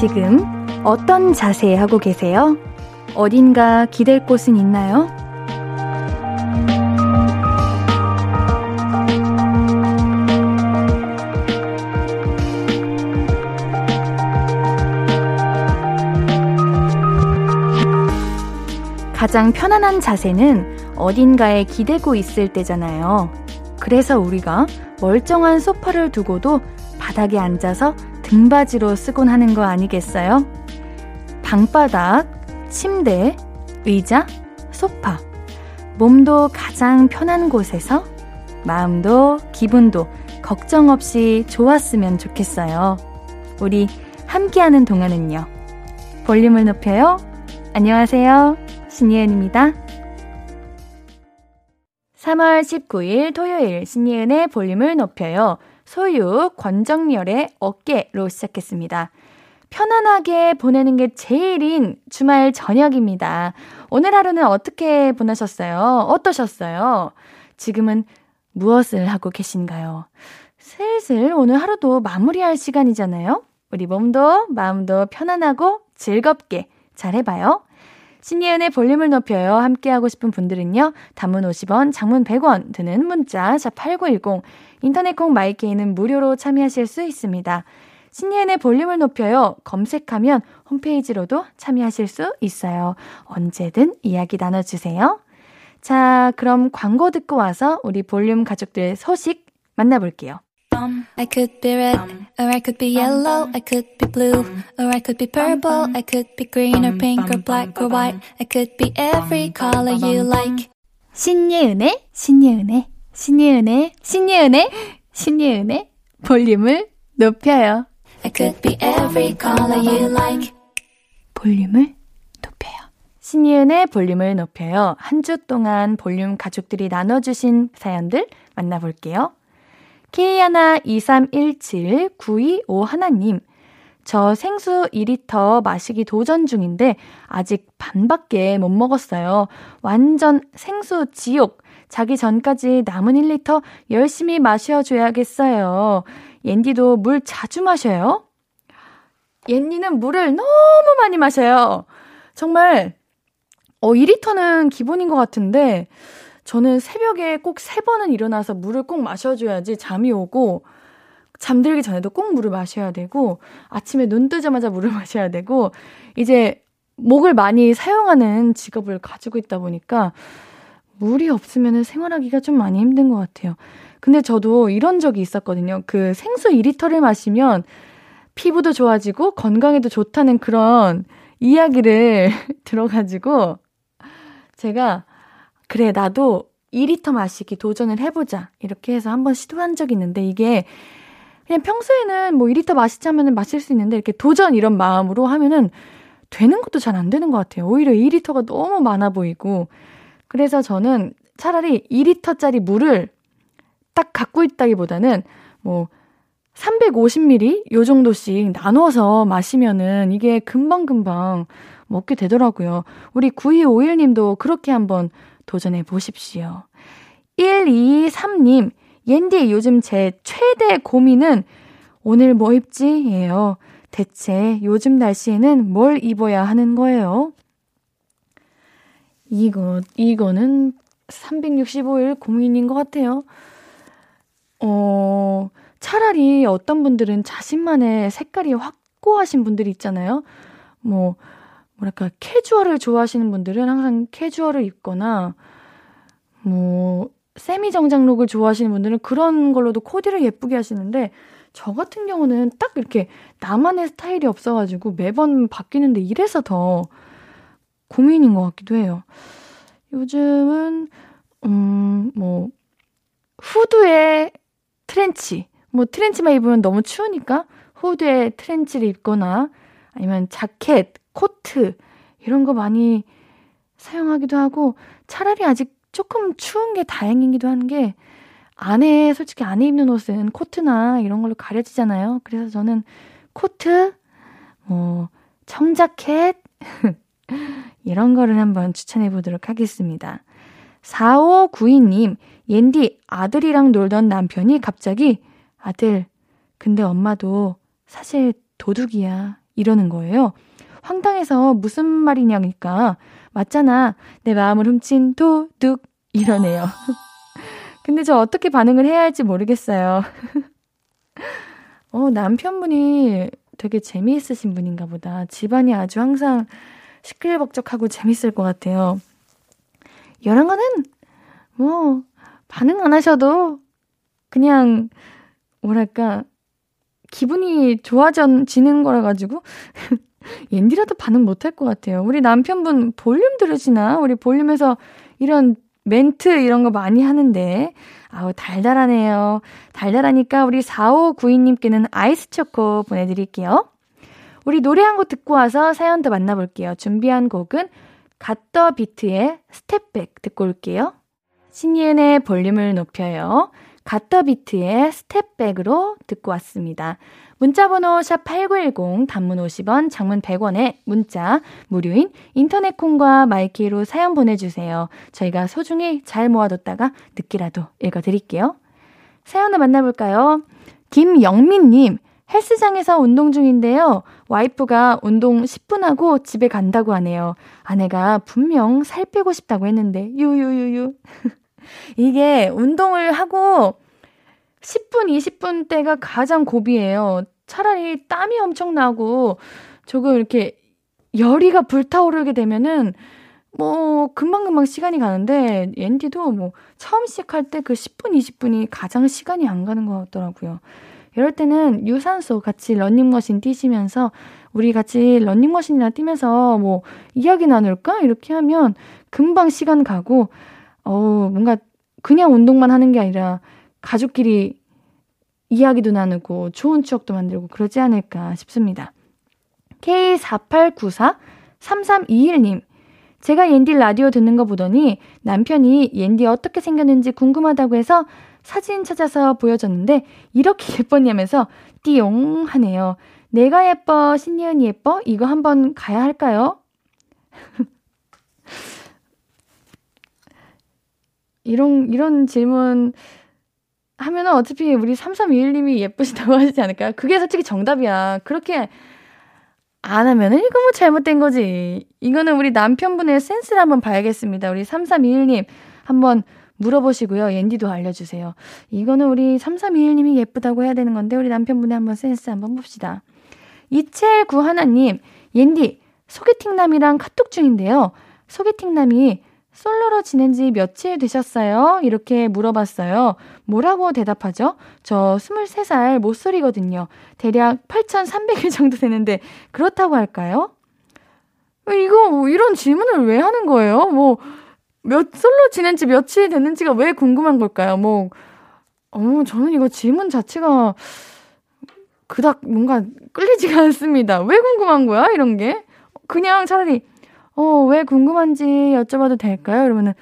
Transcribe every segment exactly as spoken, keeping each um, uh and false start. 지금 어떤 자세 하고 계세요? 어딘가 기댈 곳은 있나요? 가장 편안한 자세는 어딘가에 기대고 있을 때잖아요. 그래서 우리가 멀쩡한 소파를 두고도 바닥에 앉아서 등받이로 쓰곤 하는 거 아니겠어요? 방바닥, 침대, 의자, 소파. 몸도 가장 편한 곳에서 마음도 기분도 걱정 없이 좋았으면 좋겠어요. 우리 함께하는 동안은요. 볼륨을 높여요. 안녕하세요. 신예은입니다. 삼월 십구일 토요일 신예은의 볼륨을 높여요. 소유 권정열의 어깨로 시작했습니다. 편안하게 보내는 게 제일인 주말 저녁입니다. 오늘 하루는 어떻게 보내셨어요? 어떠셨어요? 지금은 무엇을 하고 계신가요? 슬슬 오늘 하루도 마무리할 시간이잖아요. 우리 몸도 마음도 편안하고 즐겁게 잘해봐요. 신예은의 볼륨을 높여요. 함께하고 싶은 분들은요. 단문 오십 원, 장문 백 원 드는 문자 샵 팔구일공, 인터넷 콩 마이케이는 무료로 참여하실 수 있습니다. 신예은의 볼륨을 높여요. 검색하면 홈페이지로도 참여하실 수 있어요. 언제든 이야기 나눠주세요. 자, 그럼 광고 듣고 와서 우리 볼륨 가족들 소식 만나볼게요. I could be red, or I could be yellow, I could be blue, or I could be purple, I could be green or pink or black or white, I could be every color you like. 신예은의, 신예은의, 신예은의, 신예은의, 신예은의 볼륨을 높여요. I could be every color you like. 볼륨을 높여요. 신예은의 볼륨을 높여요. 한 주 동안 볼륨 가족들이 나눠주신 사연들 만나볼게요. 케이 하나 이삼일칠 구이오일 님, 저 생수 이 리터 마시기 도전 중인데 아직 반밖에 못 먹었어요. 완전 생수 지옥. 자기 전까지 남은 일 리터 열심히 마셔줘야겠어요. 옌디도 물 자주 마셔요? 옌디는 물을 너무 많이 마셔요. 정말 어, 이 리터는 기본인 것 같은데 저는 새벽에 꼭 세 번은 일어나서 물을 꼭 마셔줘야지 잠이 오고, 잠들기 전에도 꼭 물을 마셔야 되고, 아침에 눈 뜨자마자 물을 마셔야 되고, 이제 목을 많이 사용하는 직업을 가지고 있다 보니까 물이 없으면 생활하기가 좀 많이 힘든 것 같아요. 근데 저도 이런 적이 있었거든요. 그 생수 이 리터를 마시면 피부도 좋아지고 건강에도 좋다는 그런 이야기를 들어가지고 제가 그래, 나도 이 리터 마시기 도전을 해보자. 이렇게 해서 한번 시도한 적이 있는데, 이게 그냥 평소에는 뭐 이 리터 마시자면 마실 수 있는데, 이렇게 도전 이런 마음으로 하면은 되는 것도 잘 안 되는 것 같아요. 오히려 이 리터가 너무 많아 보이고. 그래서 저는 차라리 이 리터짜리 물을 딱 갖고 있다기보다는 뭐 삼백오십 밀리리터 요 정도씩 나눠서 마시면은 이게 금방금방 먹게 되더라고요. 우리 구이오일 님도 그렇게 한번 도전해 보십시오. 일이삼 님, 옌디 요즘 제 최대 고민은 오늘 뭐 입지예요. 대체 요즘 날씨에는 뭘 입어야 하는 거예요? 이거, 이거는 삼백육십오일 고민인 것 같아요. 어, 차라리 어떤 분들은 자신만의 색깔이 확고하신 분들이 있잖아요. 뭐, 뭐랄까, 캐주얼을 좋아하시는 분들은 항상 캐주얼을 입거나, 뭐, 세미 정장룩을 좋아하시는 분들은 그런 걸로도 코디를 예쁘게 하시는데, 저 같은 경우는 딱 이렇게 나만의 스타일이 없어가지고 매번 바뀌는데 이래서 더 고민인 것 같기도 해요. 요즘은, 음, 뭐, 후드에 트렌치. 뭐, 트렌치만 입으면 너무 추우니까 후드에 트렌치를 입거나, 아니면 자켓, 코트 이런 거 많이 사용하기도 하고, 차라리 아직 조금 추운 게 다행이기도 한 게, 안에 솔직히 안에 입는 옷은 코트나 이런 걸로 가려지잖아요. 그래서 저는 코트, 뭐 청자켓 이런 거를 한번 추천해 보도록 하겠습니다. 사오구이 님, 옌디 아들이랑 놀던 남편이 갑자기 아들, 근데 엄마도 사실 도둑이야. 이러는 거예요. 황당해서 무슨 말이냐니까 맞잖아, 내 마음을 훔친 도둑 이러네요. 근데 저 어떻게 반응을 해야 할지 모르겠어요. 어, 남편분이 되게 재미있으신 분인가 보다. 집안이 아주 항상 시끌벅적하고 재밌을 것 같아요. 이런 거는 뭐 반응 안 하셔도 그냥 뭐랄까 기분이 좋아지는 거라 가지고 옌디라도 반응 못할 것 같아요. 우리 남편분 볼륨 들으시나? 우리 볼륨에서 이런 멘트 이런 거 많이 하는데 아우 달달하네요. 달달하니까 우리 사오구이 님께는 아이스 초코 보내드릴게요. 우리 노래 한 곡 듣고 와서 사연 더 만나볼게요. 준비한 곡은 갓더 비트의 스텝백 듣고 올게요. 신예은의 볼륨을 높여요. 갓더 비트의 스텝백으로 듣고 왔습니다. 문자번호 샵팔구일공, 단문 오십 원, 장문 백 원에 문자, 무료인 인터넷콩과 마이키로 사연 보내주세요. 저희가 소중히 잘 모아뒀다가 늦게라도 읽어드릴게요. 사연을 만나볼까요? 김영민님, 헬스장에서 운동 중인데요. 와이프가 운동 십 분 하고 집에 간다고 하네요. 아내가 분명 살 빼고 싶다고 했는데 유유유유. 이게 운동을 하고 십 분, 이십 분 때가 가장 고비예요. 차라리 땀이 엄청 나고 조금 이렇게 열이가 불타오르게 되면은 뭐 금방금방 시간이 가는데 엔디도 뭐 처음 시작할 때 그 십 분, 이십 분이 가장 시간이 안 가는 것 같더라고요. 이럴 때는 유산소 같이 러닝머신 뛰시면서 우리 같이 러닝머신이나 뛰면서 뭐 이야기 나눌까? 이렇게 하면 금방 시간 가고 어 뭔가 그냥 운동만 하는 게 아니라 가족끼리 이야기도 나누고 좋은 추억도 만들고 그러지 않을까 싶습니다. 케이 사팔구사 삼삼이일 님, 제가 옌디 라디오 듣는 거 보더니 남편이 옌디 어떻게 생겼는지 궁금하다고 해서 사진 찾아서 보여줬는데 이렇게 예뻤냐면서 띠용 하네요. 내가 예뻐, 신예은이 예뻐, 이거 한번 가야 할까요? 이런 이런 질문 하면 어차피 우리 삼삼이일 님이 예쁘시다고 하시지 않을까요? 그게 솔직히 정답이야. 그렇게 안 하면 이거 뭐 잘못된 거지. 이거는 우리 남편분의 센스를 한번 봐야겠습니다. 우리 삼삼이일 님 한번 물어보시고요. 엔디도 알려주세요. 이거는 우리 삼삼이일 님이 예쁘다고 해야 되는 건데 우리 남편분의 한번 센스 한번 봅시다. 이칠구일 님, 엔디 소개팅남이랑 카톡 중인데요. 소개팅남이 솔로로 지낸 지 며칠 되셨어요? 이렇게 물어봤어요. 뭐라고 대답하죠? 저 스물세 살 모쏠이거든요. 대략 팔천삼백 일 정도 되는데 그렇다고 할까요? 이거 이런 질문을 왜 하는 거예요? 뭐 몇 솔로 지낸지 며칠 됐는지가 왜 궁금한 걸까요? 뭐 어, 저는 이거 질문 자체가 그닥 뭔가 끌리지가 않습니다. 왜 궁금한 거야? 이런 게 그냥 차라리 어, 왜 궁금한지 여쭤봐도 될까요? 이러면은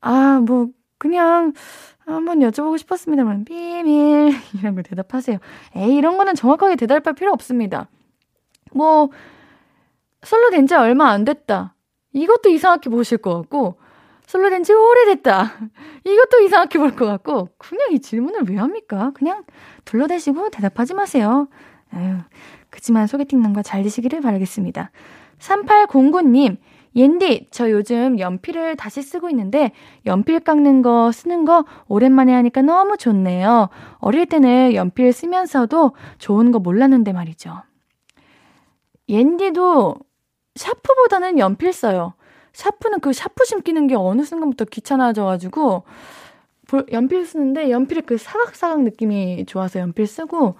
아, 뭐 그냥 한번 여쭤보고 싶었습니다. 그러면 비밀 이런 걸 대답하세요. 에이, 이런 거는 정확하게 대답할 필요 없습니다. 뭐 솔로 된 지 얼마 안 됐다. 이것도 이상하게 보실 것 같고 솔로 된 지 오래됐다. 이것도 이상하게 볼 것 같고 그냥 이 질문을 왜 합니까? 그냥 둘러대시고 대답하지 마세요. 에휴, 그치만 소개팅남과 잘 되시기를 바라겠습니다. 삼팔공구 님, 옌디, 저 요즘 연필을 다시 쓰고 있는데 연필 깎는 거 쓰는 거 오랜만에 하니까 너무 좋네요. 어릴 때는 연필 쓰면서도 좋은 거 몰랐는데 말이죠. 옌디도 샤프보다는 연필 써요. 샤프는 그 샤프심 끼는 게 어느 순간부터 귀찮아져가지고 연필 쓰는데 연필의 그 사각사각 느낌이 좋아서 연필 쓰고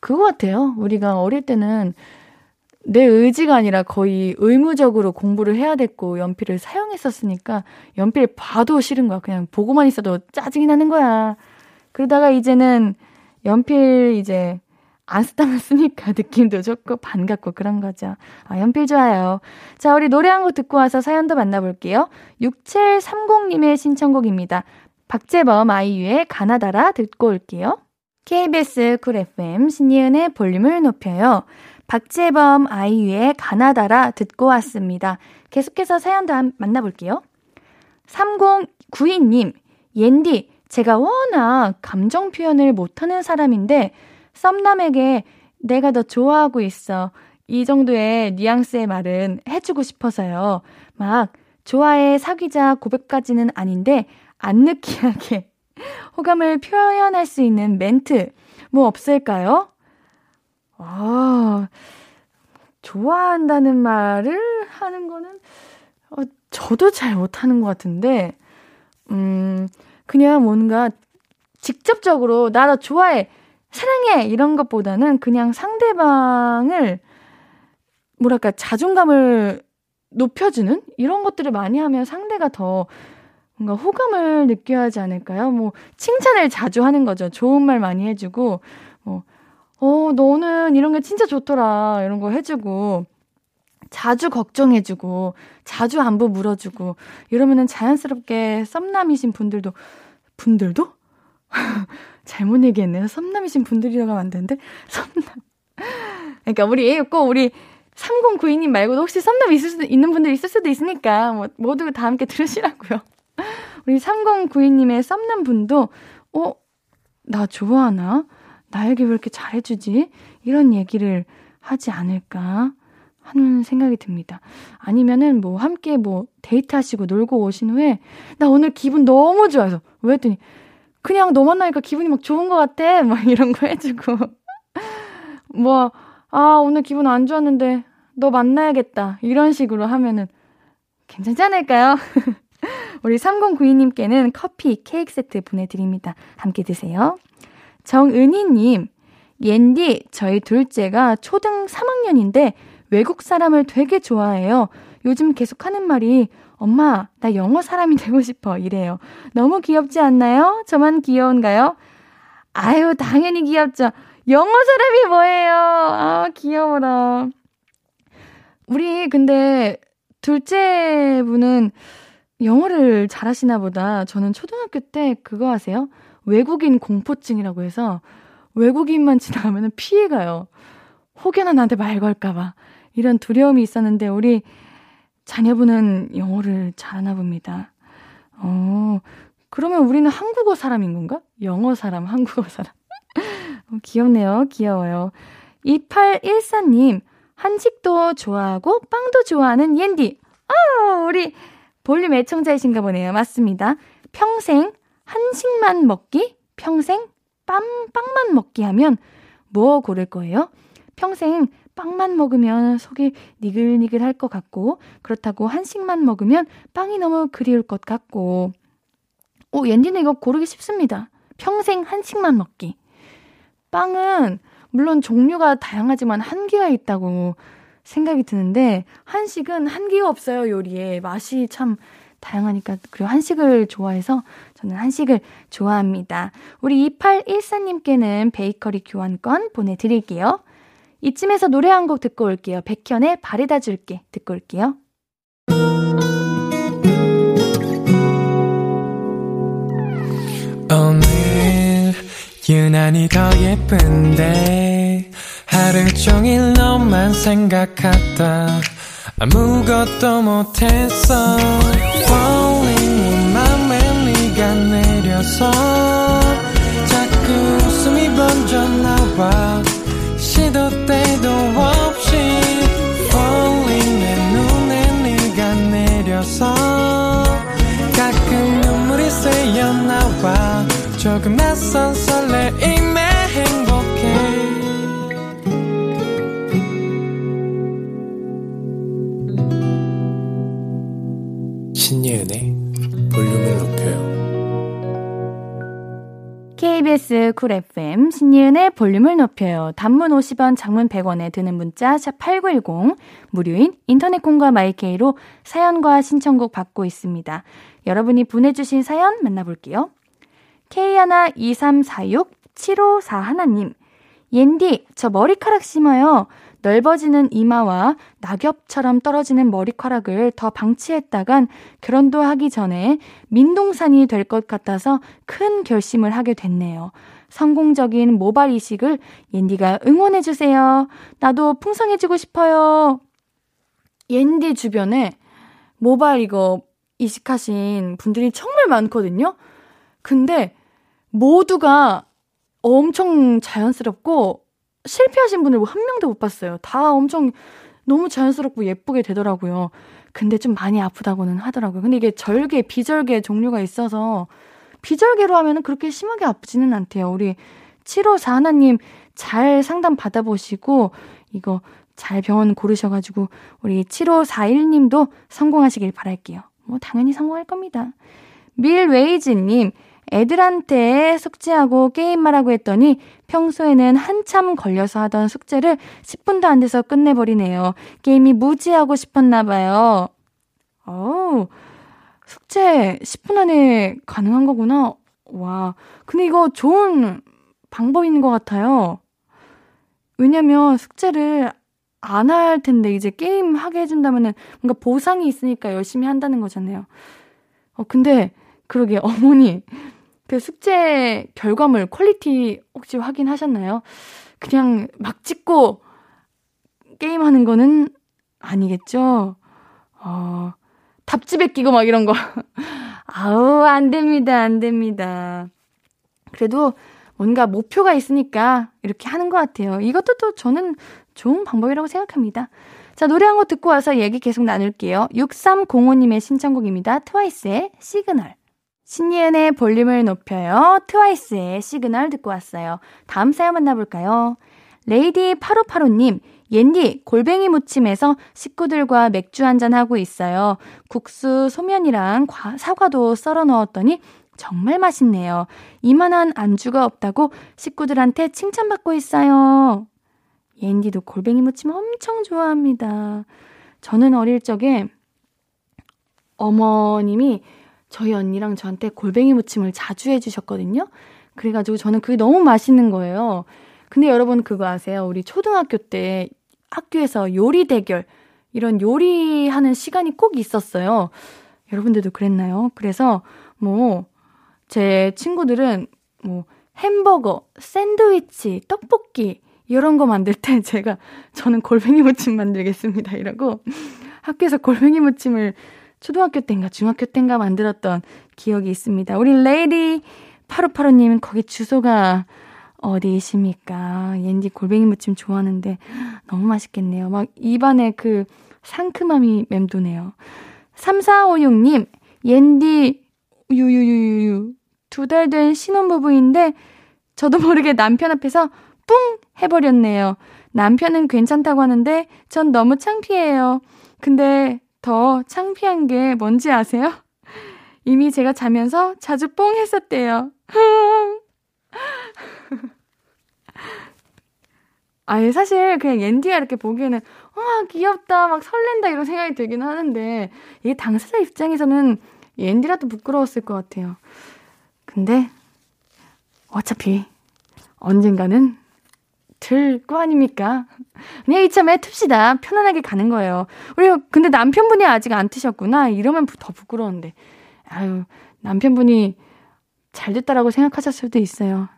그거 같아요. 우리가 어릴 때는 내 의지가 아니라 거의 의무적으로 공부를 해야 됐고 연필을 사용했었으니까 연필 봐도 싫은 거야. 그냥 보고만 있어도 짜증이 나는 거야. 그러다가 이제는 연필 이제 안 쓰다만 쓰니까 느낌도 좋고 반갑고 그런 거죠. 아, 연필 좋아요. 자, 우리 노래 한 곡 듣고 와서 사연도 만나볼게요. 육칠삼공 님의 신청곡입니다. 박재범 아이유의 가나다라 듣고 올게요. 케이비에스 쿨 에프엠 신예은의 볼륨을 높여요. 박재범 아이유의 가나다라 듣고 왔습니다. 계속해서 사연도 만나볼게요. 삼공구이 님, 옌디, 제가 워낙 감정 표현을 못하는 사람인데 썸남에게 내가 너 좋아하고 있어, 이 정도의 뉘앙스의 말은 해주고 싶어서요. 막 좋아해, 사귀자, 고백까지는 아닌데 안 느끼하게 호감을 표현할 수 있는 멘트 뭐 없을까요? 아, 좋아한다는 말을 하는 거는 어, 저도 잘 못하는 것 같은데 음, 그냥 뭔가 직접적으로 나 너 좋아해, 사랑해 이런 것보다는 그냥 상대방을 뭐랄까 자존감을 높여주는 이런 것들을 많이 하면 상대가 더 뭔가 호감을 느껴야 하지 않을까요? 뭐 칭찬을 자주 하는 거죠. 좋은 말 많이 해주고 뭐 어, 너는 이런 게 진짜 좋더라 이런 거 해주고 자주 걱정해주고 자주 안부 물어주고 이러면은 자연스럽게 썸남이신 분들도 분들도? 잘못 얘기했네요. 썸남이신 분들이라고 하면 안 되는데 썸남 그러니까 우리 꼭 우리 삼공구이님 말고도 혹시 썸남 있을 수도 있는 분들 있을 수도 있으니까 뭐 모두 다 함께 들으시라고요. 우리 삼공구이님의 썸남 분도 어? 나 좋아하나? 나에게 왜 이렇게 잘해주지? 이런 얘기를 하지 않을까 하는 생각이 듭니다. 아니면은 뭐 함께 뭐 데이트하시고 놀고 오신 후에 나 오늘 기분 너무 좋아서 왜 했더니 그냥 너 만나니까 기분이 막 좋은 것 같아 막 이런 거 해주고 뭐 아 오늘 기분 안 좋았는데 너 만나야겠다 이런 식으로 하면은 괜찮지 않을까요? 우리 삼공구이님께는 커피 케이크 세트 보내드립니다. 함께 드세요. 정은희님, 옌디 저희 둘째가 초등 삼 학년인데 외국 사람을 되게 좋아해요. 요즘 계속 하는 말이 엄마 나 영어 사람이 되고 싶어 이래요. 너무 귀엽지 않나요? 저만 귀여운가요? 아유 당연히 귀엽죠. 영어 사람이 뭐예요? 아 귀여워라. 우리 근데 둘째 분은 영어를 잘하시나 보다. 저는 초등학교 때 그거 아세요? 외국인 공포증이라고 해서 외국인만 지나가면 피해가요. 혹여나 나한테 말 걸까 봐. 이런 두려움이 있었는데 우리 자녀분은 영어를 잘하나 봅니다. 어, 그러면 우리는 한국어 사람인 건가? 영어 사람, 한국어 사람. 귀엽네요. 귀여워요. 이팔일사님, 한식도 좋아하고 빵도 좋아하는 옌디. 어, 우리 볼륨 애청자이신가 보네요. 맞습니다. 평생 한식만 먹기, 평생 빵, 빵만 먹기 하면 뭐 고를 거예요? 평생 빵만 먹으면 속이 니글니글할 것 같고 그렇다고 한식만 먹으면 빵이 너무 그리울 것 같고 오, 옌디는 이거 고르기 쉽습니다. 평생 한식만 먹기. 빵은 물론 종류가 다양하지만 한계가 있다고 생각이 드는데 한식은 한계가 없어요. 요리에 맛이 참 다양하니까. 그리고 한식을 좋아해서 저는 한식을 좋아합니다. 우리 이팔일사님께는 베이커리 교환권 보내드릴게요. 이쯤에서 노래 한 곡 듣고 올게요. 백현의 바래다 줄게 듣고 올게요. 오늘 유난히 더 예쁜데 하루 종일 너만 생각하다 아무것도 못했어. Falling 내 맘에 네가 내려서 자꾸 웃음이 번져 나와 시도 때도 없이 Falling 내 눈에 네가 내려서 가끔 눈물이 새어 나와 조금 낯선 설레임에 행복해. 신예은의 볼륨을 높여요. 케이비에스 쿨 에프엠 신예은의 볼륨을 높여요. 단문 오십 원, 장문 백 원에 드는 문자 샵 팔구일공, 무료인 인터넷콩과 마이케이로 사연과 신청곡 받고 있습니다. 여러분이 보내주신 사연 만나볼게요. 케이 일 이삼사육 칠오사일님, 옌디 저 머리카락 심어요. 넓어지는 이마와 낙엽처럼 떨어지는 머리카락을 더 방치했다간 결혼도 하기 전에 민동산이 될 것 같아서 큰 결심을 하게 됐네요. 성공적인 모발 이식을 옌디가 응원해주세요. 나도 풍성해지고 싶어요. 옌디 주변에 모발 이거 이식하신 분들이 정말 많거든요. 근데 모두가 엄청 자연스럽고 실패하신 분을 한 명도 못 봤어요. 다 엄청 너무 자연스럽고 예쁘게 되더라고요. 근데 좀 많이 아프다고는 하더라고요. 근데 이게 절개, 비절개 종류가 있어서 비절개로 하면 그렇게 심하게 아프지는 않대요. 우리 칠오사 하나님 잘 상담 받아보시고 이거 잘 병원 고르셔가지고 우리 칠오사일님도 성공하시길 바랄게요. 뭐 당연히 성공할 겁니다. 밀웨이지님, 애들한테 숙제하고 게임만 하고 했더니 평소에는 한참 걸려서 하던 숙제를 십 분도 안 돼서 끝내버리네요. 게임이 무지하고 싶었나 봐요. 오, 숙제 십 분 안에 가능한 거구나. 와, 근데 이거 좋은 방법인 것 같아요. 왜냐면 숙제를 안 할 텐데 이제 게임 하게 해준다면은 뭔가 보상이 있으니까 열심히 한다는 거잖아요. 어, 근데 그러게 어머니 그 숙제 결과물 퀄리티 혹시 확인하셨나요? 그냥 막 찍고 게임하는 거는 아니겠죠? 어, 답집에 끼고 막 이런 거 아우 안 됩니다 안 됩니다. 그래도 뭔가 목표가 있으니까 이렇게 하는 것 같아요. 이것도 또 저는 좋은 방법이라고 생각합니다. 자, 노래 한 곡 듣고 와서 얘기 계속 나눌게요. 육삼공오님의 신청곡입니다. 트와이스의 시그널. 신예은의 볼륨을 높여요. 트와이스의 시그널 듣고 왔어요. 다음 사연 만나볼까요? 레이디팔오팔오님, 옌디 골뱅이 무침에서 식구들과 맥주 한잔하고 있어요. 국수, 소면이랑 과, 사과도 썰어 넣었더니 정말 맛있네요. 이만한 안주가 없다고 식구들한테 칭찬받고 있어요. 옌디도 골뱅이 무침 엄청 좋아합니다. 저는 어릴 적에 어머님이 저희 언니랑 저한테 골뱅이 무침을 자주 해주셨거든요. 그래가지고 저는 그게 너무 맛있는 거예요. 근데 여러분 그거 아세요? 우리 초등학교 때 학교에서 요리 대결, 이런 요리하는 시간이 꼭 있었어요. 여러분들도 그랬나요? 그래서 뭐 제 친구들은 뭐 햄버거, 샌드위치, 떡볶이 이런 거 만들 때 제가 저는 골뱅이 무침 만들겠습니다 이러고 학교에서 골뱅이 무침을 초등학교 때인가 중학교 때인가 만들었던 기억이 있습니다. 우리 레이디 팔오팔오님 거기 주소가 어디이십니까? 옌디 골뱅이 무침 좋아하는데 너무 맛있겠네요. 막 입안에 그 상큼함이 맴도네요. 삼사오육님 옌디 유유유유 두 달 된 신혼부부인데 저도 모르게 남편 앞에서 뿡 해버렸네요. 남편은 괜찮다고 하는데 전 너무 창피해요. 근데 더 창피한 게 뭔지 아세요? 이미 제가 자면서 자주 뽕 했었대요. 아예 사실 그냥 엔디가 이렇게 보기에는 와 귀엽다 막 설렌다 이런 생각이 들긴 하는데 이게 당사자 입장에서는 엔디라도 부끄러웠을 것 같아요. 근데 어차피 언젠가는 들 거 아닙니까? 그냥 이참에 틉시다. 편안하게 가는 거예요. 우리 근데 남편분이 아직 안 트셨구나. 이러면 더 부끄러운데. 아유, 남편분이 잘 됐다라고 생각하셨을 수도 있어요.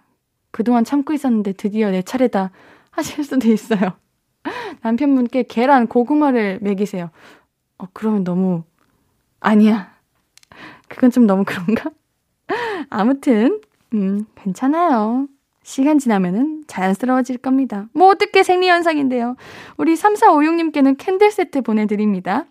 그동안 참고 있었는데 드디어 내 차례다 하실 수도 있어요. 남편분께 계란, 고구마를 먹이세요. 어, 그러면 너무 아니야. 그건 좀 너무 그런가? 아무튼 음, 괜찮아요. 시간 지나면은 자연스러워질 겁니다. 뭐 어떻게 생리현상인데요. 우리 삼사오육님께는 캔들 세트 보내드립니다.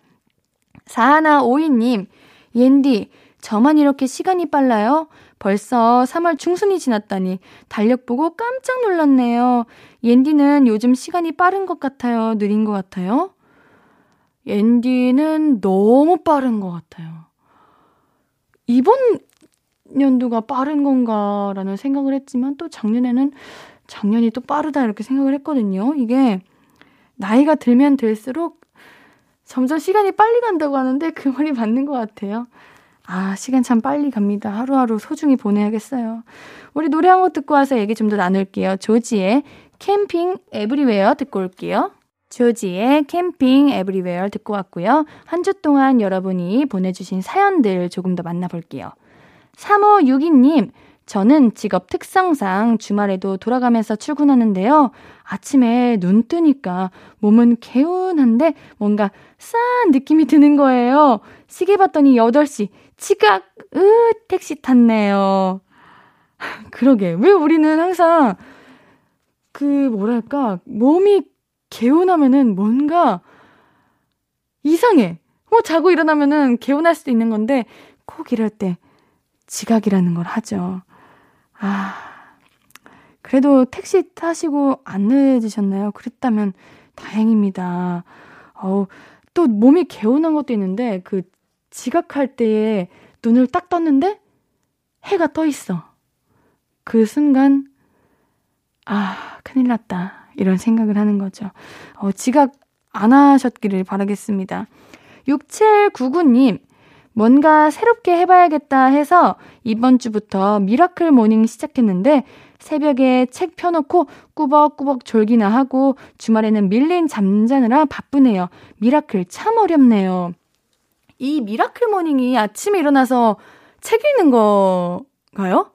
사일오이님, 옌디, 저만 이렇게 시간이 빨라요? 벌써 삼월 중순이 지났다니 달력 보고 깜짝 놀랐네요. 옌디는 요즘 시간이 빠른 것 같아요? 느린 것 같아요? 옌디는 너무 빠른 것 같아요. 이번 연도가 빠른 건가라는 생각을 했지만 또 작년에는 작년이 또 빠르다 이렇게 생각을 했거든요. 이게 나이가 들면 들수록 점점 시간이 빨리 간다고 하는데 그 말이 맞는 것 같아요. 아, 시간 참 빨리 갑니다. 하루하루 소중히 보내야겠어요. 우리 노래 한 곡 듣고 와서 얘기 좀 더 나눌게요. 조지의 캠핑 에브리웨어 듣고 올게요. 조지의 캠핑 에브리웨어 듣고 왔고요. 한 주 동안 여러분이 보내주신 사연들 조금 더 만나볼게요. 삼오육이님, 저는 직업 특성상 주말에도 돌아가면서 출근하는데요. 아침에 눈 뜨니까 몸은 개운한데 뭔가 싸한 느낌이 드는 거예요. 시계 봤더니 여덟 시, 지각, 으, 택시 탔네요. 그러게, 왜 우리는 항상 그 뭐랄까 몸이 개운하면은 뭔가 이상해. 뭐 자고 일어나면은 개운할 수도 있는 건데 꼭 이럴 때 지각이라는 걸 하죠. 아, 그래도 택시 타시고 안 늦으셨나요? 그랬다면 다행입니다. 어우, 또 몸이 개운한 것도 있는데 그 지각할 때에 눈을 딱 떴는데 해가 떠 있어. 그 순간 아, 큰일 났다. 이런 생각을 하는 거죠. 어, 지각 안 하셨기를 바라겠습니다. 육칠구구 님, 뭔가 새롭게 해봐야겠다 해서 이번 주부터 미라클 모닝 시작했는데 새벽에 책 펴놓고 꾸벅꾸벅 졸기나 하고 주말에는 밀린 잠자느라 바쁘네요. 미라클 참 어렵네요. 이 미라클 모닝이 아침에 일어나서 책 읽는 건가요?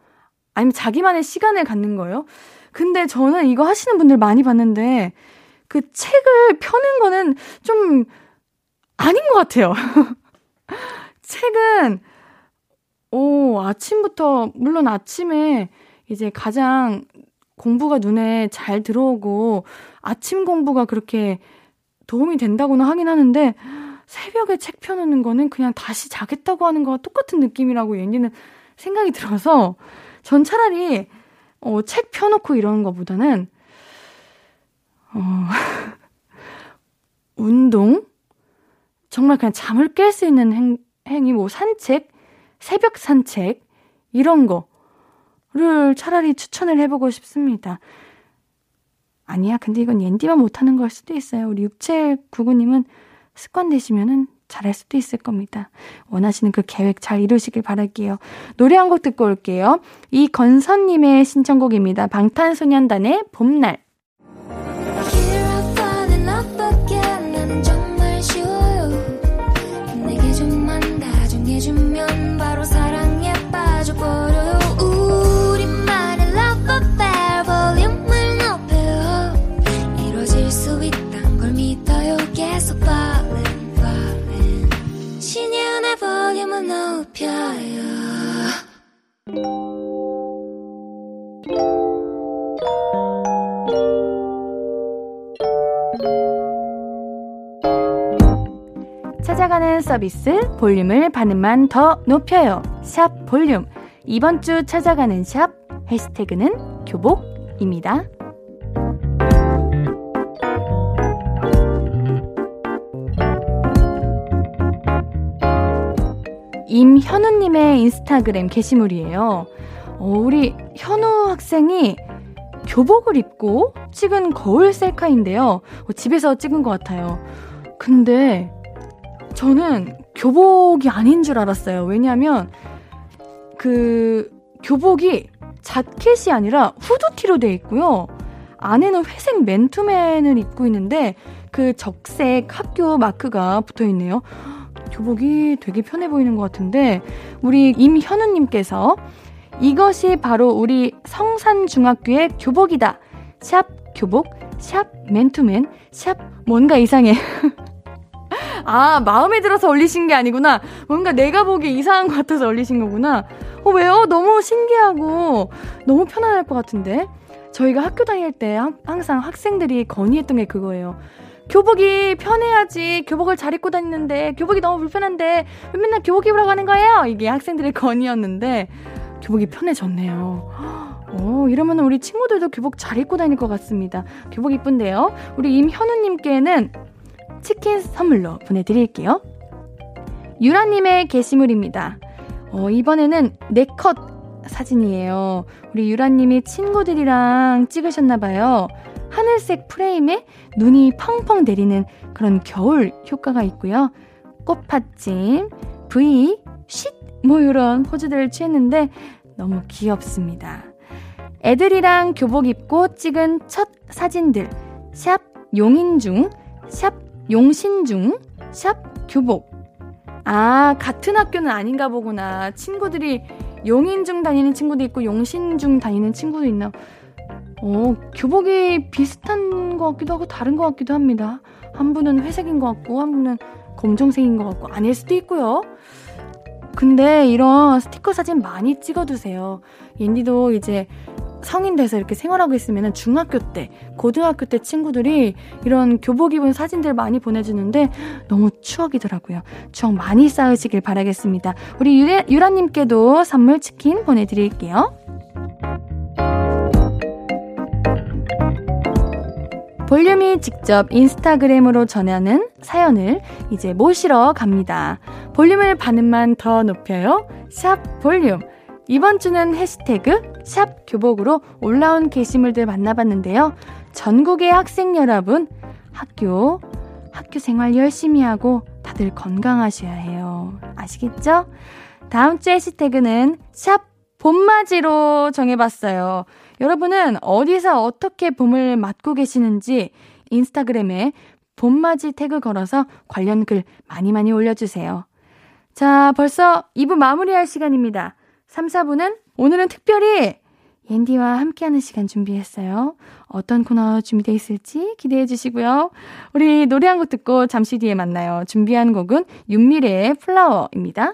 아니면 자기만의 시간을 갖는 거예요? 근데 저는 이거 하시는 분들 많이 봤는데 그 책을 펴는 거는 좀 아닌 것 같아요. 책은 오, 아침부터 물론 아침에 이제 가장 공부가 눈에 잘 들어오고 아침 공부가 그렇게 도움이 된다고는 하긴 하는데 새벽에 책 펴놓는 거는 그냥 다시 자겠다고 하는 거와 똑같은 느낌이라고 얘기는 생각이 들어서 전 차라리 어, 책 펴놓고 이러는 것보다는 어, 운동? 정말 그냥 잠을 깰 수 있는 행, 행위, 뭐 산책, 새벽 산책 이런 거를 차라리 추천을 해보고 싶습니다. 아니야, 근데 이건 옌디만 못하는 걸 수도 있어요. 우리 육칠구구 님은 습관되시면은 잘할 수도 있을 겁니다. 원하시는 그 계획 잘 이루시길 바랄게요. 노래 한 곡 듣고 올게요. 이건선님의 신청곡입니다. 방탄소년단의 봄날. 찾아가는 서비스 볼륨을 반음만 더 높여요. 샵 볼륨. 이번 주 찾아가는 샵 해시태그는 교복입니다. 임현우님의 인스타그램 게시물이에요. 어, 우리 현우 학생이 교복을 입고 찍은 거울 셀카인데요. 어, 집에서 찍은 것 같아요. 근데 저는 교복이 아닌 줄 알았어요. 왜냐하면 그 교복이 자켓이 아니라 후드티로 돼 있고요. 안에는 회색 맨투맨을 입고 있는데 그 적색 학교 마크가 붙어 있네요. 교복이 되게 편해 보이는 것 같은데 우리 임현우님께서 이것이 바로 우리 성산중학교의 교복이다. 샵 교복, 샵 맨투맨, 샵 뭔가 이상해. 아, 마음에 들어서 올리신 게 아니구나. 뭔가 내가 보기에 이상한 것 같아서 올리신 거구나. 어, 왜요? 너무 신기하고 너무 편안할 것 같은데. 저희가 학교 다닐 때 항상 학생들이 건의했던 게 그거예요. 교복이 편해야지. 교복을 잘 입고 다니는데 교복이 너무 불편한데 왜 맨날 교복 입으라고 하는 거예요? 이게 학생들의 건의였는데 교복이 편해졌네요. 오, 이러면 우리 친구들도 교복 잘 입고 다닐 것 같습니다. 교복 이쁜데요. 우리 임현우님께는 치킨 선물로 보내드릴게요. 유라님의 게시물입니다. 어, 이번에는 네 컷 사진이에요. 우리 유라님이 친구들이랑 찍으셨나봐요. 하늘색 프레임에 눈이 펑펑 내리는 그런 겨울 효과가 있고요. 꽃받침, V, 쉿 뭐 이런 포즈들을 취했는데 너무 귀엽습니다. 애들이랑 교복 입고 찍은 첫 사진들 샵 용인중, 샵 용신중, 샵 교복. 아, 같은 학교는 아닌가 보구나. 친구들이 용인중 다니는 친구도 있고 용신중 다니는 친구도 있나. 어, 교복이 비슷한 것 같기도 하고 다른 것 같기도 합니다. 한 분은 회색인 것 같고 한 분은 검정색인 것 같고 아닐 수도 있고요. 근데 이런 스티커 사진 많이 찍어두세요. 옌디도 이제 성인 돼서 이렇게 생활하고 있으면 중학교 때, 고등학교 때 친구들이 이런 교복 입은 사진들 많이 보내주는데 너무 추억이더라고요. 추억 많이 쌓으시길 바라겠습니다. 우리 유라, 유라님께도 선물 치킨 보내드릴게요. 볼륨이 직접 인스타그램으로 전하는 사연을 이제 모시러 갑니다. 볼륨을 반음만 더 높여요. 샵 볼륨. 이번 주는 해시태그 샵 교복으로 올라온 게시물들 만나봤는데요. 전국의 학생 여러분, 학교, 학교 생활 열심히 하고 다들 건강하셔야 해요. 아시겠죠? 다음 주 해시태그는 샵 봄맞이로 정해봤어요. 여러분은 어디서 어떻게 봄을 맞고 계시는지 인스타그램에 봄맞이 태그 걸어서 관련 글 많이 많이 올려주세요. 자, 벌써 이 부 마무리할 시간입니다. 삼, 사 부는 오늘은 특별히 옌디와 함께하는 시간 준비했어요. 어떤 코너 준비되어 있을지 기대해 주시고요. 우리 노래 한 곡 듣고 잠시 뒤에 만나요. 준비한 곡은 윤미래의 플라워입니다.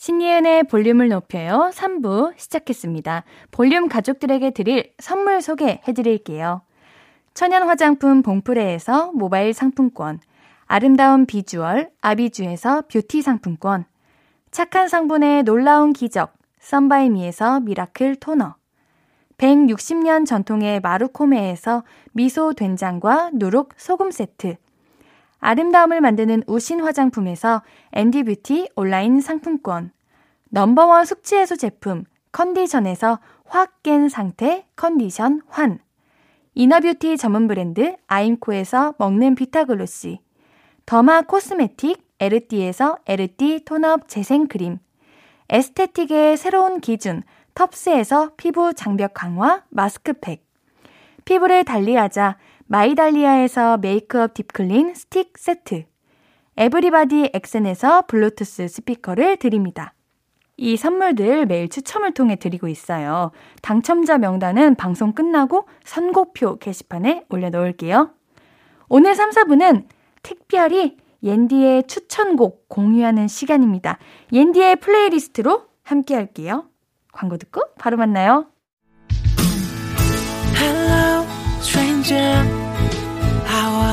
신예은의 볼륨을 높여요. 삼 부 시작했습니다. 볼륨 가족들에게 드릴 선물 소개해드릴게요. 천연 화장품 봉프레에서 모바일 상품권, 아름다운 비주얼 아비주에서 뷰티 상품권, 착한 성분의 놀라운 기적 썬바이미에서 미라클 토너, 백육십 년 전통의 마루코메에서 미소 된장과 누룩 소금 세트, 아름다움을 만드는 우신 화장품에서 앤디뷰티 온라인 상품권, 넘버원 숙취해소 제품 컨디션에서 확 깬 상태 컨디션 환, 이너뷰티 전문 브랜드 아임코에서 먹는 비타글로시, 더마 코스메틱 에르띠에서 에르띠 톤업 재생크림, 에스테틱의 새로운 기준 텁스에서 피부 장벽 강화 마스크팩, 피부를 달리하자 마이달리아에서 메이크업 딥클린 스틱 세트, 에브리바디 엑센에서 블루투스 스피커를 드립니다. 이 선물들 매일 추첨을 통해 드리고 있어요. 당첨자 명단은 방송 끝나고 선고표 게시판에 올려놓을게요. 오늘 삼, 사 부는 특별히 옌디의 추천곡 공유하는 시간입니다. 옌디의 플레이리스트로 함께 할게요. 광고 듣고 바로 만나요. Hello, stranger. How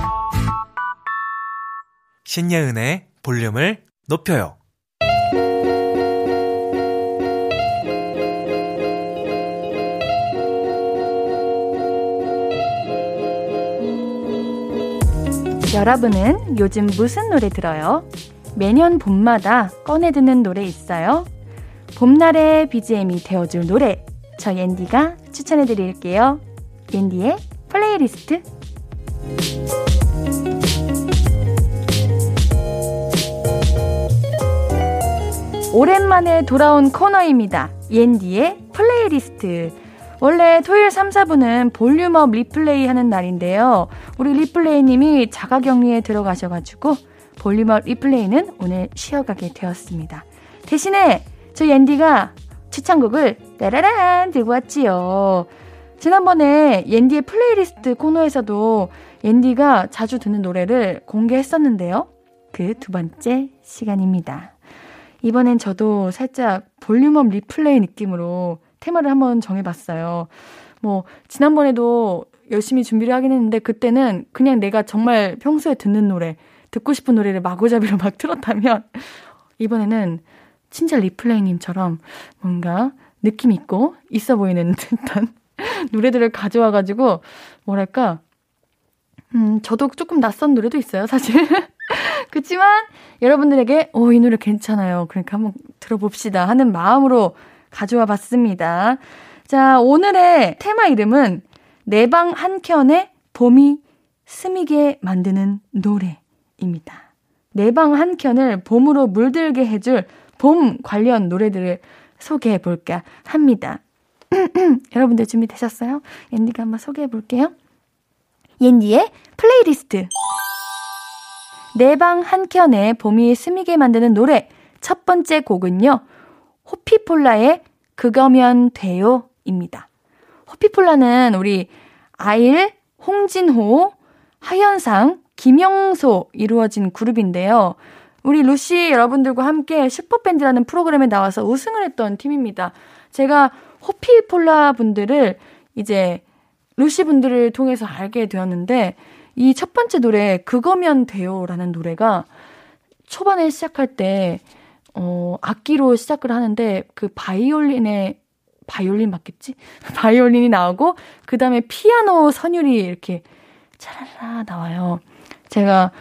신예은의 볼륨을 높여요. 여러분은 요즘 무슨 노래 들어요? 매년 봄마다 꺼내 듣는 노래 있어요? 봄날의 비지엠이 되어줄 노래 저 옌디가 추천해 드릴게요. 옌디의 플레이리스트. 오랜만에 돌아온 코너입니다. 옌디의 플레이리스트. 원래 토요일 삼, 사 부는 볼륨업 리플레이 하는 날인데요. 우리 리플레이님이 자가격리에 들어가셔가지고 볼륨업 리플레이는 오늘 쉬어가게 되었습니다. 대신에 저 옌디가 추천곡을 따라란 들고 왔지요. 지난번에 옌디의 플레이리스트 코너에서도 옌디가 자주 듣는 노래를 공개했었는데요. 그 두 번째 시간입니다. 이번엔 저도 살짝 볼륨업 리플레이 느낌으로 테마를 한번 정해봤어요. 뭐 지난번에도 열심히 준비를 하긴 했는데 그때는 그냥 내가 정말 평소에 듣는 노래, 듣고 싶은 노래를 마구잡이로 막 틀었다면 이번에는 진짜 리플레이님처럼 뭔가 느낌 있고 있어 보이는 듯한 노래들을 가져와가지고 뭐랄까 음 저도 조금 낯선 노래도 있어요 사실. 그렇지만 여러분들에게 오, 이 노래 괜찮아요. 그러니까 한번 들어봅시다 하는 마음으로 가져와 봤습니다. 자, 오늘의 테마 이름은 내 방 한켠에 봄이 스미게 만드는 노래입니다. 내 방 한켠을 봄으로 물들게 해줄 봄 관련 노래들을 소개해볼까 합니다. 여러분들 준비되셨어요? 옌디가 한번 소개해볼게요. 옌디의 플레이리스트. 내 방 한켠에 봄이 스미게 만드는 노래 첫 번째 곡은요. 호피폴라의 그거면 돼요 입니다. 호피폴라는 우리 아일, 홍진호, 하현상, 김영소 이루어진 그룹인데요. 우리 루시 여러분들과 함께 슈퍼밴드라는 프로그램에 나와서 우승을 했던 팀입니다. 제가 호피폴라 분들을 이제 루시 분들을 통해서 알게 되었는데 이 첫 번째 노래 그거면 돼요라는 노래가 초반에 시작할 때 어, 악기로 시작을 하는데 그 바이올린에 바이올린 맞겠지? 바이올린이 나오고 그 다음에 피아노 선율이 이렇게 차랄라 나와요. 제가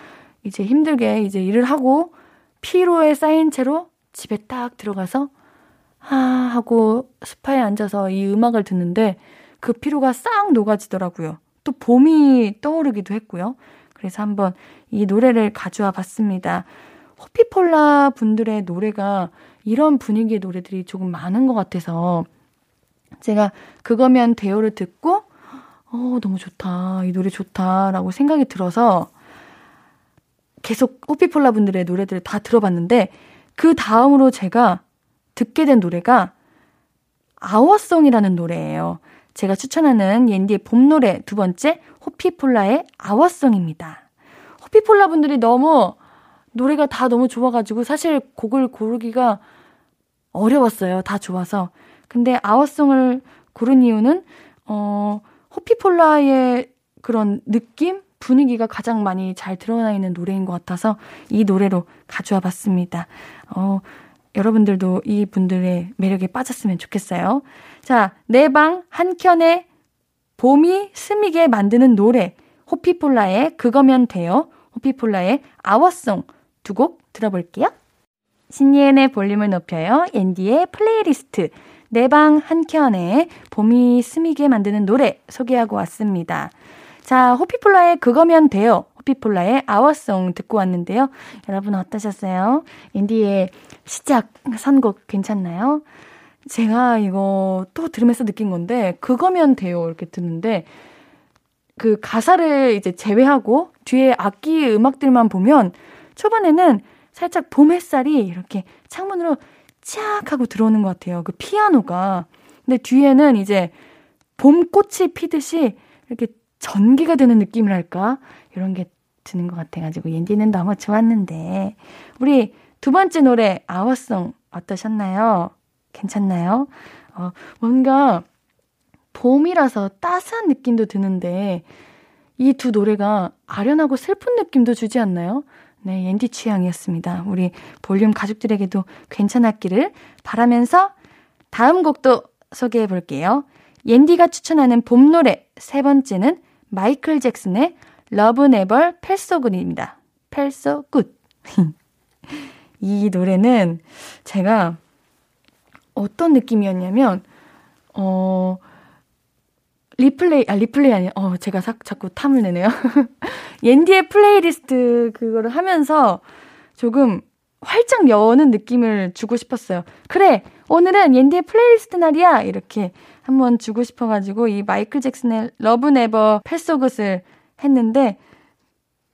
이제 힘들게 이제 일을 하고 피로에 쌓인 채로 집에 딱 들어가서 아 하고 스파에 앉아서 이 음악을 듣는데 그 피로가 싹 녹아지더라고요. 또 봄이 떠오르기도 했고요. 그래서 한번 이 노래를 가져와 봤습니다. 호피폴라 분들의 노래가 이런 분위기의 노래들이 조금 많은 것 같아서 제가 그거면 대요를 듣고 어 너무 좋다. 이 노래 좋다라고 생각이 들어서 계속 호피폴라 분들의 노래들을 다 들어봤는데 그 다음으로 제가 듣게 된 노래가 아워송이라는 노래예요. 제가 추천하는 옌디의 봄 노래 두 번째 호피폴라의 아워송입니다. 호피폴라 분들이 너무 노래가 다 너무 좋아가지고 사실 곡을 고르기가 어려웠어요. 다 좋아서. 근데 아워송을 고른 이유는 어, 호피폴라의 그런 느낌? 분위기가 가장 많이 잘 드러나 있는 노래인 것 같아서 이 노래로 가져와 봤습니다. 어, 여러분들도 이 분들의 매력에 빠졌으면 좋겠어요. 자, 내 방 한켠에 봄이 스미게 만드는 노래 호피폴라의 그거면 돼요. 호피폴라의 아워송 두 곡 들어볼게요. 신예은의 볼륨을 높여요. 앤디의 플레이리스트 내 방 한켠에 봄이 스미게 만드는 노래 소개하고 왔습니다. 자, 호피폴라의 그거면 돼요. 호피폴라의 아워송 듣고 왔는데요. 여러분 어떠셨어요? 앤디의 시작 선곡 괜찮나요? 제가 이거 또 들으면서 느낀 건데 그거면 돼요 이렇게 듣는데 그 가사를 이제 제외하고 뒤에 악기 음악들만 보면 초반에는 살짝 봄 햇살이 이렇게 창문으로 쫙 하고 들어오는 것 같아요. 그 피아노가. 근데 뒤에는 이제 봄꽃이 피듯이 이렇게 전개가 되는 느낌이랄까? 이런 게 드는 것 같아가지고 옌디는 너무 좋았는데 우리 두 번째 노래 아워송 어떠셨나요? 괜찮나요? 어, 뭔가 봄이라서 따스한 느낌도 드는데 이 두 노래가 아련하고 슬픈 느낌도 주지 않나요? 네, 옌디 취향이었습니다. 우리 볼륨 가족들에게도 괜찮았기를 바라면서 다음 곡도 소개해 볼게요. 옌디가 추천하는 봄 노래 세 번째는 마이클 잭슨의 러브 네벌 펠소굿입니다. 펠소굿. 이 노래는 제가 어떤 느낌이었냐면 어 리플레이 아 리플레이 아니에요. 어 제가 사, 자꾸 탐을 내네요. 옌디의 플레이리스트 그거를 하면서 조금 활짝 여는 느낌을 주고 싶었어요. 그래 오늘은 옌디의 플레이리스트 날이야 이렇게 한번 주고 싶어가지고 이 마이클 잭슨의 러브 네버 펠소굿을 했는데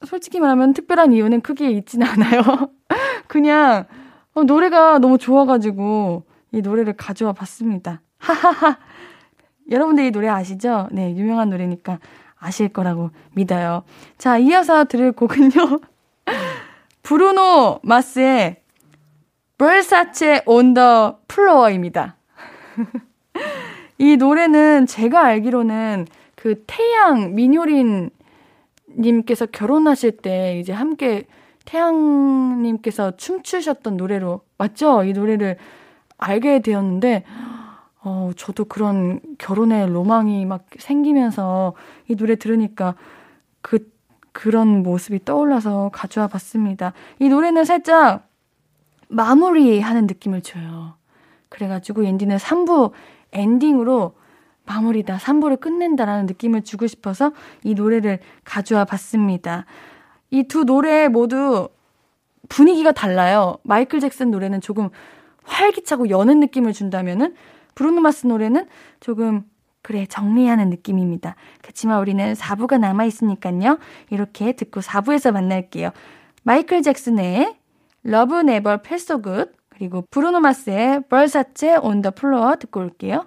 솔직히 말하면 특별한 이유는 크게 있지는 않아요. 그냥 어, 노래가 너무 좋아가지고 이 노래를 가져와 봤습니다. 하하하. 여러분들 이 노래 아시죠? 네, 유명한 노래니까 아실 거라고 믿어요. 자, 이어서 들을 곡은요. 브루노 마스의 Versace on the Floor입니다. 이 노래는 제가 알기로는 그 태양 민효린 님께서 결혼하실 때 이제 함께 태양 님께서 춤추셨던 노래로 맞죠? 이 노래를 알게 되었는데 어, 저도 그런 결혼의 로망이 막 생기면서 이 노래 들으니까 그, 그런 모습이 떠올라서 가져와 봤습니다. 이 노래는 살짝 마무리하는 느낌을 줘요. 그래가지고 엔디는 삼 부 엔딩으로 마무리다, 삼 부를 끝낸다라는 느낌을 주고 싶어서 이 노래를 가져와 봤습니다. 이 두 노래 모두 분위기가 달라요. 마이클 잭슨 노래는 조금 활기차고 여는 느낌을 준다면은 브루노 마스 노래는 조금 그래 정리하는 느낌입니다. 그치만 우리는 사 부가 남아있으니까요. 이렇게 듣고 사 부에서 만날게요. 마이클 잭슨의 Love Never Felt So Good 그리고 브루노 마스의 Versace on the Floor 듣고 올게요.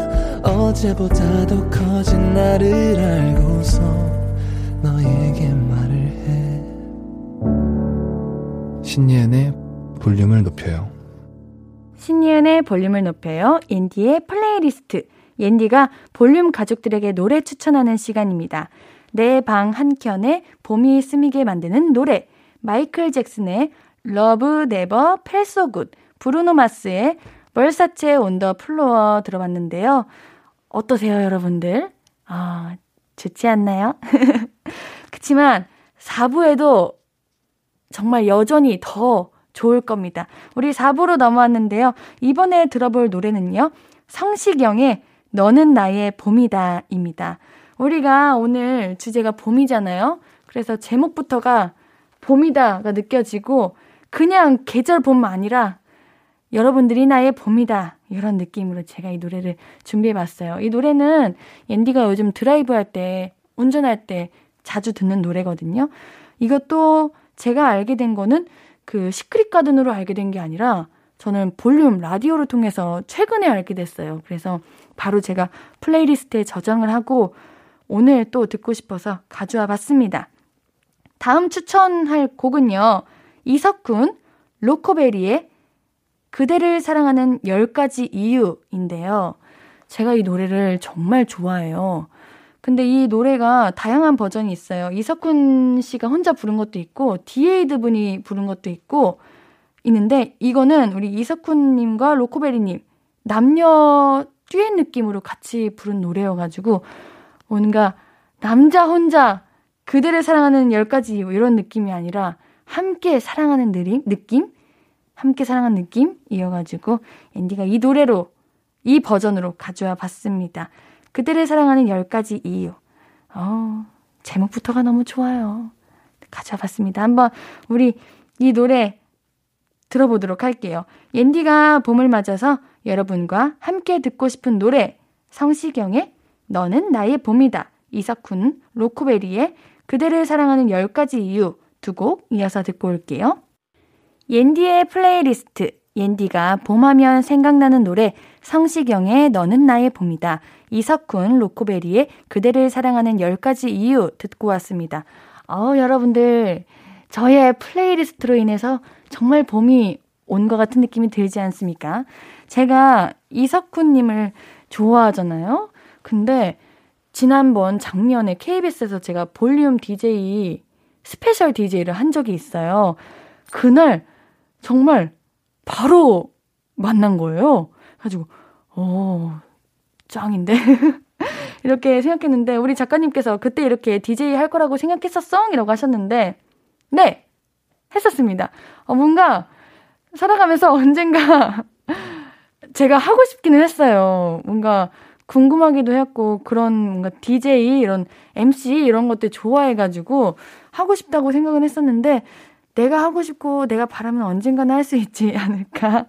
어제보다 더 커진 나를 알고서 너에게 말을 해. 신예은의 볼륨을 높여요. 신예은의 볼륨을 높여요. 인디의 플레이리스트. 옌디가 볼륨 가족들에게 노래 추천하는 시간입니다. 내 방 한켠에 봄이 스미게 만드는 노래 마이클 잭슨의 Love Never Felt So Good 브루노 마스의 Versace on the Floor 들어봤는데요. 어떠세요 여러분들? 아, 좋지 않나요? 그치만 사 부에도 정말 여전히 더 좋을 겁니다. 우리 사 부로 넘어왔는데요. 이번에 들어볼 노래는요. 성시경의 너는 나의 봄이다 입니다. 우리가 오늘 주제가 봄이잖아요. 그래서 제목부터가 봄이다가 느껴지고 그냥 계절 봄만 아니라 여러분들이 나의 봄이다 이런 느낌으로 제가 이 노래를 준비해봤어요. 이 노래는 앤디가 요즘 드라이브할 때 운전할 때 자주 듣는 노래거든요. 이것도 제가 알게 된 거는 그 시크릿 가든으로 알게 된 게 아니라 저는 볼륨 라디오를 통해서 최근에 알게 됐어요. 그래서 바로 제가 플레이리스트에 저장을 하고 오늘 또 듣고 싶어서 가져와 봤습니다. 다음 추천할 곡은요. 이석훈, 로코베리의 그대를 사랑하는 열 가지 이유인데요. 제가 이 노래를 정말 좋아해요. 근데 이 노래가 다양한 버전이 있어요. 이석훈 씨가 혼자 부른 것도 있고 디에이드 분이 부른 것도 있고 있는데 이거는 우리 이석훈님과 로코베리님 남녀 듀엣 느낌으로 같이 부른 노래여가지고 뭔가 남자 혼자 그대를 사랑하는 열 가지 이유 이런 느낌이 아니라 함께 사랑하는 느낌? 느낌? 함께 사랑하는 느낌이어가지고 앤디가 이 노래로 이 버전으로 가져와 봤습니다. 그대를 사랑하는 열 가지 이유 어, 제목부터가 너무 좋아요. 가져와 봤습니다. 한번 우리 이 노래 들어보도록 할게요. 옌디가 봄을 맞아서 여러분과 함께 듣고 싶은 노래 성시경의 너는 나의 봄이다 이석훈 로코베리의 그대를 사랑하는 열 가지 이유 두 곡 이어서 듣고 올게요. 옌디의 플레이리스트 옌디가 봄하면 생각나는 노래 성시경의 너는 나의 봄이다 이석훈 로코베리의 그대를 사랑하는 열 가지 이유 듣고 왔습니다. 어, 여러분들 저의 플레이리스트로 인해서 정말 봄이 온 것 같은 느낌이 들지 않습니까? 제가 이석훈님을 좋아하잖아요. 근데 지난번 작년에 케이비에스에서 제가 볼륨 디제이 스페셜 디제이를 한 적이 있어요. 그날 정말 바로 만난 거예요. 그래가지고 오 짱인데 이렇게 생각했는데 우리 작가님께서 그때 이렇게 디제이 할 거라고 생각했었어? 이라고 하셨는데 네! 했었습니다. 어, 뭔가 살아가면서 언젠가 제가 하고 싶기는 했어요. 뭔가 궁금하기도 했고 그런 뭔가 디제이, 이런 엠씨 이런 것들 좋아해가지고 하고 싶다고 생각은 했었는데 내가 하고 싶고 내가 바라면 언젠가는 할 수 있지 않을까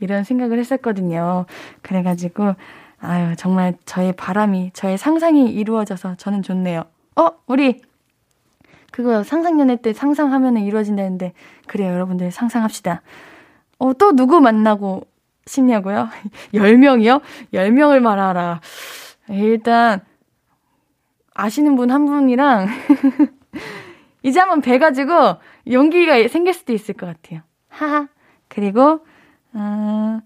이런 생각을 했었거든요. 그래가지고 아유 정말 저의 바람이 저의 상상이 이루어져서 저는 좋네요. 어? 우리! 그거 상상연애 때 상상하면 이루어진다는데 그래요 여러분들 상상합시다. 어, 또 누구 만나고 싶냐고요? 열 명이요? 열 명을 말하라. 일단 아시는 분 한 분이랑 이제 한번 뵈가지고 용기가 생길 수도 있을 것 같아요. 하하. 그리고 어,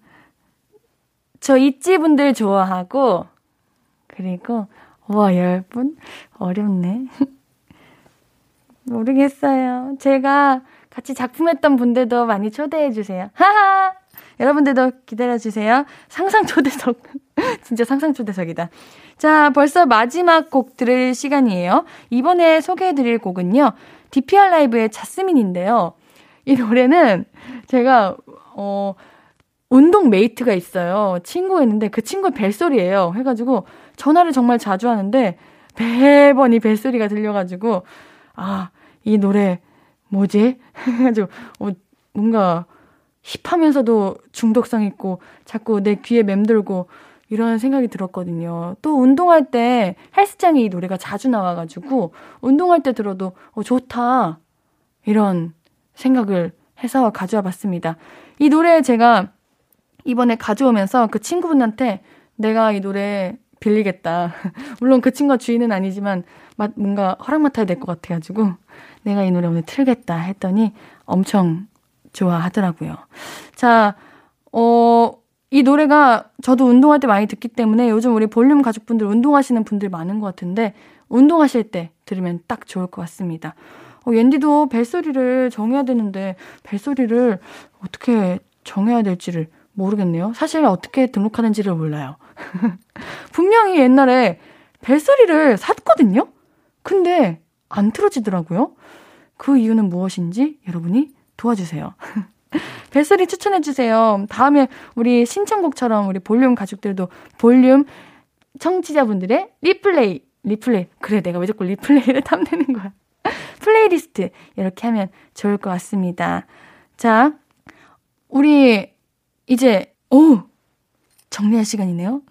저 있지분들 좋아하고 그리고 와 열 분? 어렵네. 모르겠어요. 제가 같이 작품했던 분들도 많이 초대해주세요. 하하! 여러분들도 기다려주세요. 상상초대석. 진짜 상상초대석이다. 자, 벌써 마지막 곡 들을 시간이에요. 이번에 소개해드릴 곡은요. 디피알 라이브의 자스민인데요. 이 노래는 제가 어, 운동 메이트가 있어요. 친구가 있는데 그 친구의 벨소리예요. 해가지고 전화를 정말 자주 하는데 매번 이 벨소리가 들려가지고 아, 이 노래 뭐지? 해가지고 어, 뭔가 힙하면서도 중독성 있고 자꾸 내 귀에 맴돌고 이런 생각이 들었거든요. 또 운동할 때 헬스장에 이 노래가 자주 나와가지고 운동할 때 들어도 어, 좋다 이런 생각을 해서 가져와 봤습니다. 이 노래 제가 이번에 가져오면서 그 친구분한테 내가 이 노래 빌리겠다. 물론 그 친구가 주인은 아니지만 뭔가 허락 맡아야 될 것 같아가지고 내가 이 노래 오늘 틀겠다 했더니 엄청 좋아하더라고요. 자, 어, 이 노래가 저도 운동할 때 많이 듣기 때문에 요즘 우리 볼륨 가족분들 운동하시는 분들 많은 것 같은데 운동하실 때 들으면 딱 좋을 것 같습니다. 어, 옌디도 벨소리를 정해야 되는데 벨소리를 어떻게 정해야 될지를 모르겠네요. 사실 어떻게 등록하는지를 몰라요. 분명히 옛날에 벨소리를 샀거든요. 근데 안 틀어지더라고요. 그 이유는 무엇인지 여러분이 도와주세요. 벨소리 추천해주세요. 다음에 우리 신청곡처럼 우리 볼륨 가족들도 볼륨 청취자분들의 리플레이 리플레이 그래 내가 왜 자꾸 리플레이를 탐내는 거야. 플레이리스트 이렇게 하면 좋을 것 같습니다. 자, 우리 이제 오 정리할 시간이네요.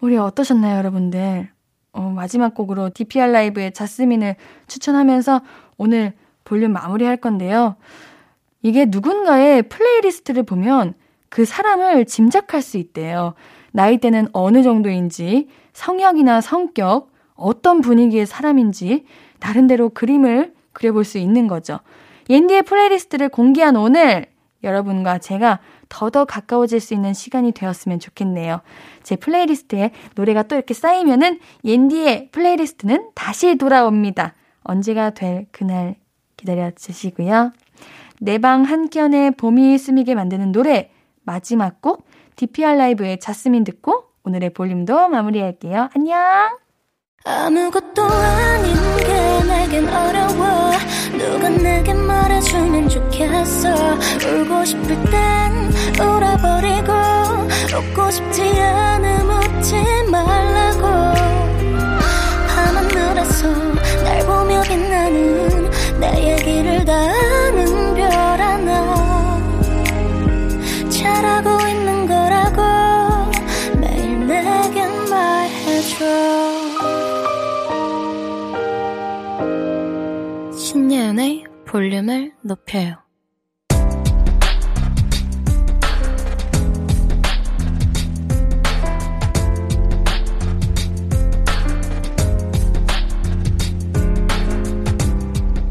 우리 어떠셨나요, 여러분들? 어, 마지막 곡으로 디피알 라이브의 자스민을 추천하면서 오늘 볼륨 마무리할 건데요. 이게 누군가의 플레이리스트를 보면 그 사람을 짐작할 수 있대요. 나이대는 어느 정도인지, 성향이나 성격, 어떤 분위기의 사람인지 다른 데로 그림을 그려볼 수 있는 거죠. 옌디의 플레이리스트를 공개한 오늘 여러분과 제가 더더 가까워질 수 있는 시간이 되었으면 좋겠네요. 제 플레이리스트에 노래가 또 이렇게 쌓이면은 옌디의 플레이리스트는 다시 돌아옵니다. 언제가 될 그날 기다려주시고요. 내 방 한켠에 봄이 스미게 만드는 노래 마지막 곡 디피알 라이브의 자스민 듣고 오늘의 볼륨도 마무리할게요. 안녕. 아무것도 아닌 게 내겐 어려워. 누가 내게 말해주면 좋겠어. 울고 싶을 땐 울어버리고 웃고 싶지 않으면 웃지 말라고. 밤하늘에서 날 보며 빛나는 내 얘기를 다 아는 별 하나 잘하고 있는 거라고 매일 내겐 말해줘. 신예은의 볼륨을 높여요.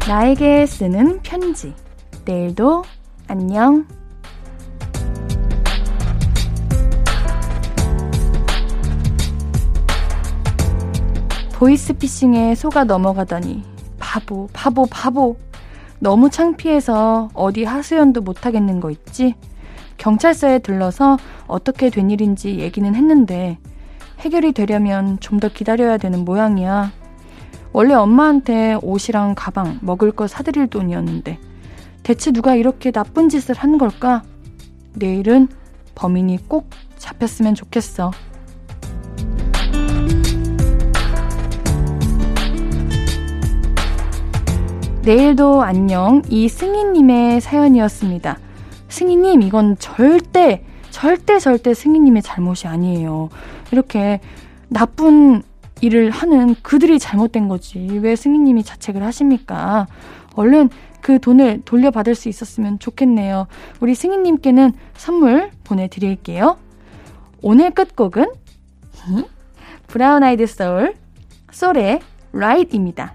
나에게 쓰는 편지. 내일도 안녕. 보이스피싱에 속아 넘어가다니 바보 바보 바보. 너무 창피해서 어디 하소연도 못하겠는 거 있지. 경찰서에 들러서 어떻게 된 일인지 얘기는 했는데 해결이 되려면 좀 더 기다려야 되는 모양이야. 원래 엄마한테 옷이랑 가방, 먹을 거 사드릴 돈이었는데 대체 누가 이렇게 나쁜 짓을 한 걸까? 내일은 범인이 꼭 잡혔으면 좋겠어. 내일도 안녕. 이 승희님의 사연이었습니다. 승희님, 이건 절대 절대 절대 승희님의 잘못이 아니에요. 이렇게 나쁜 일을 하는 그들이 잘못된 거지 왜 승희님이 자책을 하십니까? 얼른 그 돈을 돌려받을 수 있었으면 좋겠네요. 우리 승희님께는 선물 보내드릴게요. 오늘 끝곡은 브라운 아이드 소울, 소울의 라이트입니다.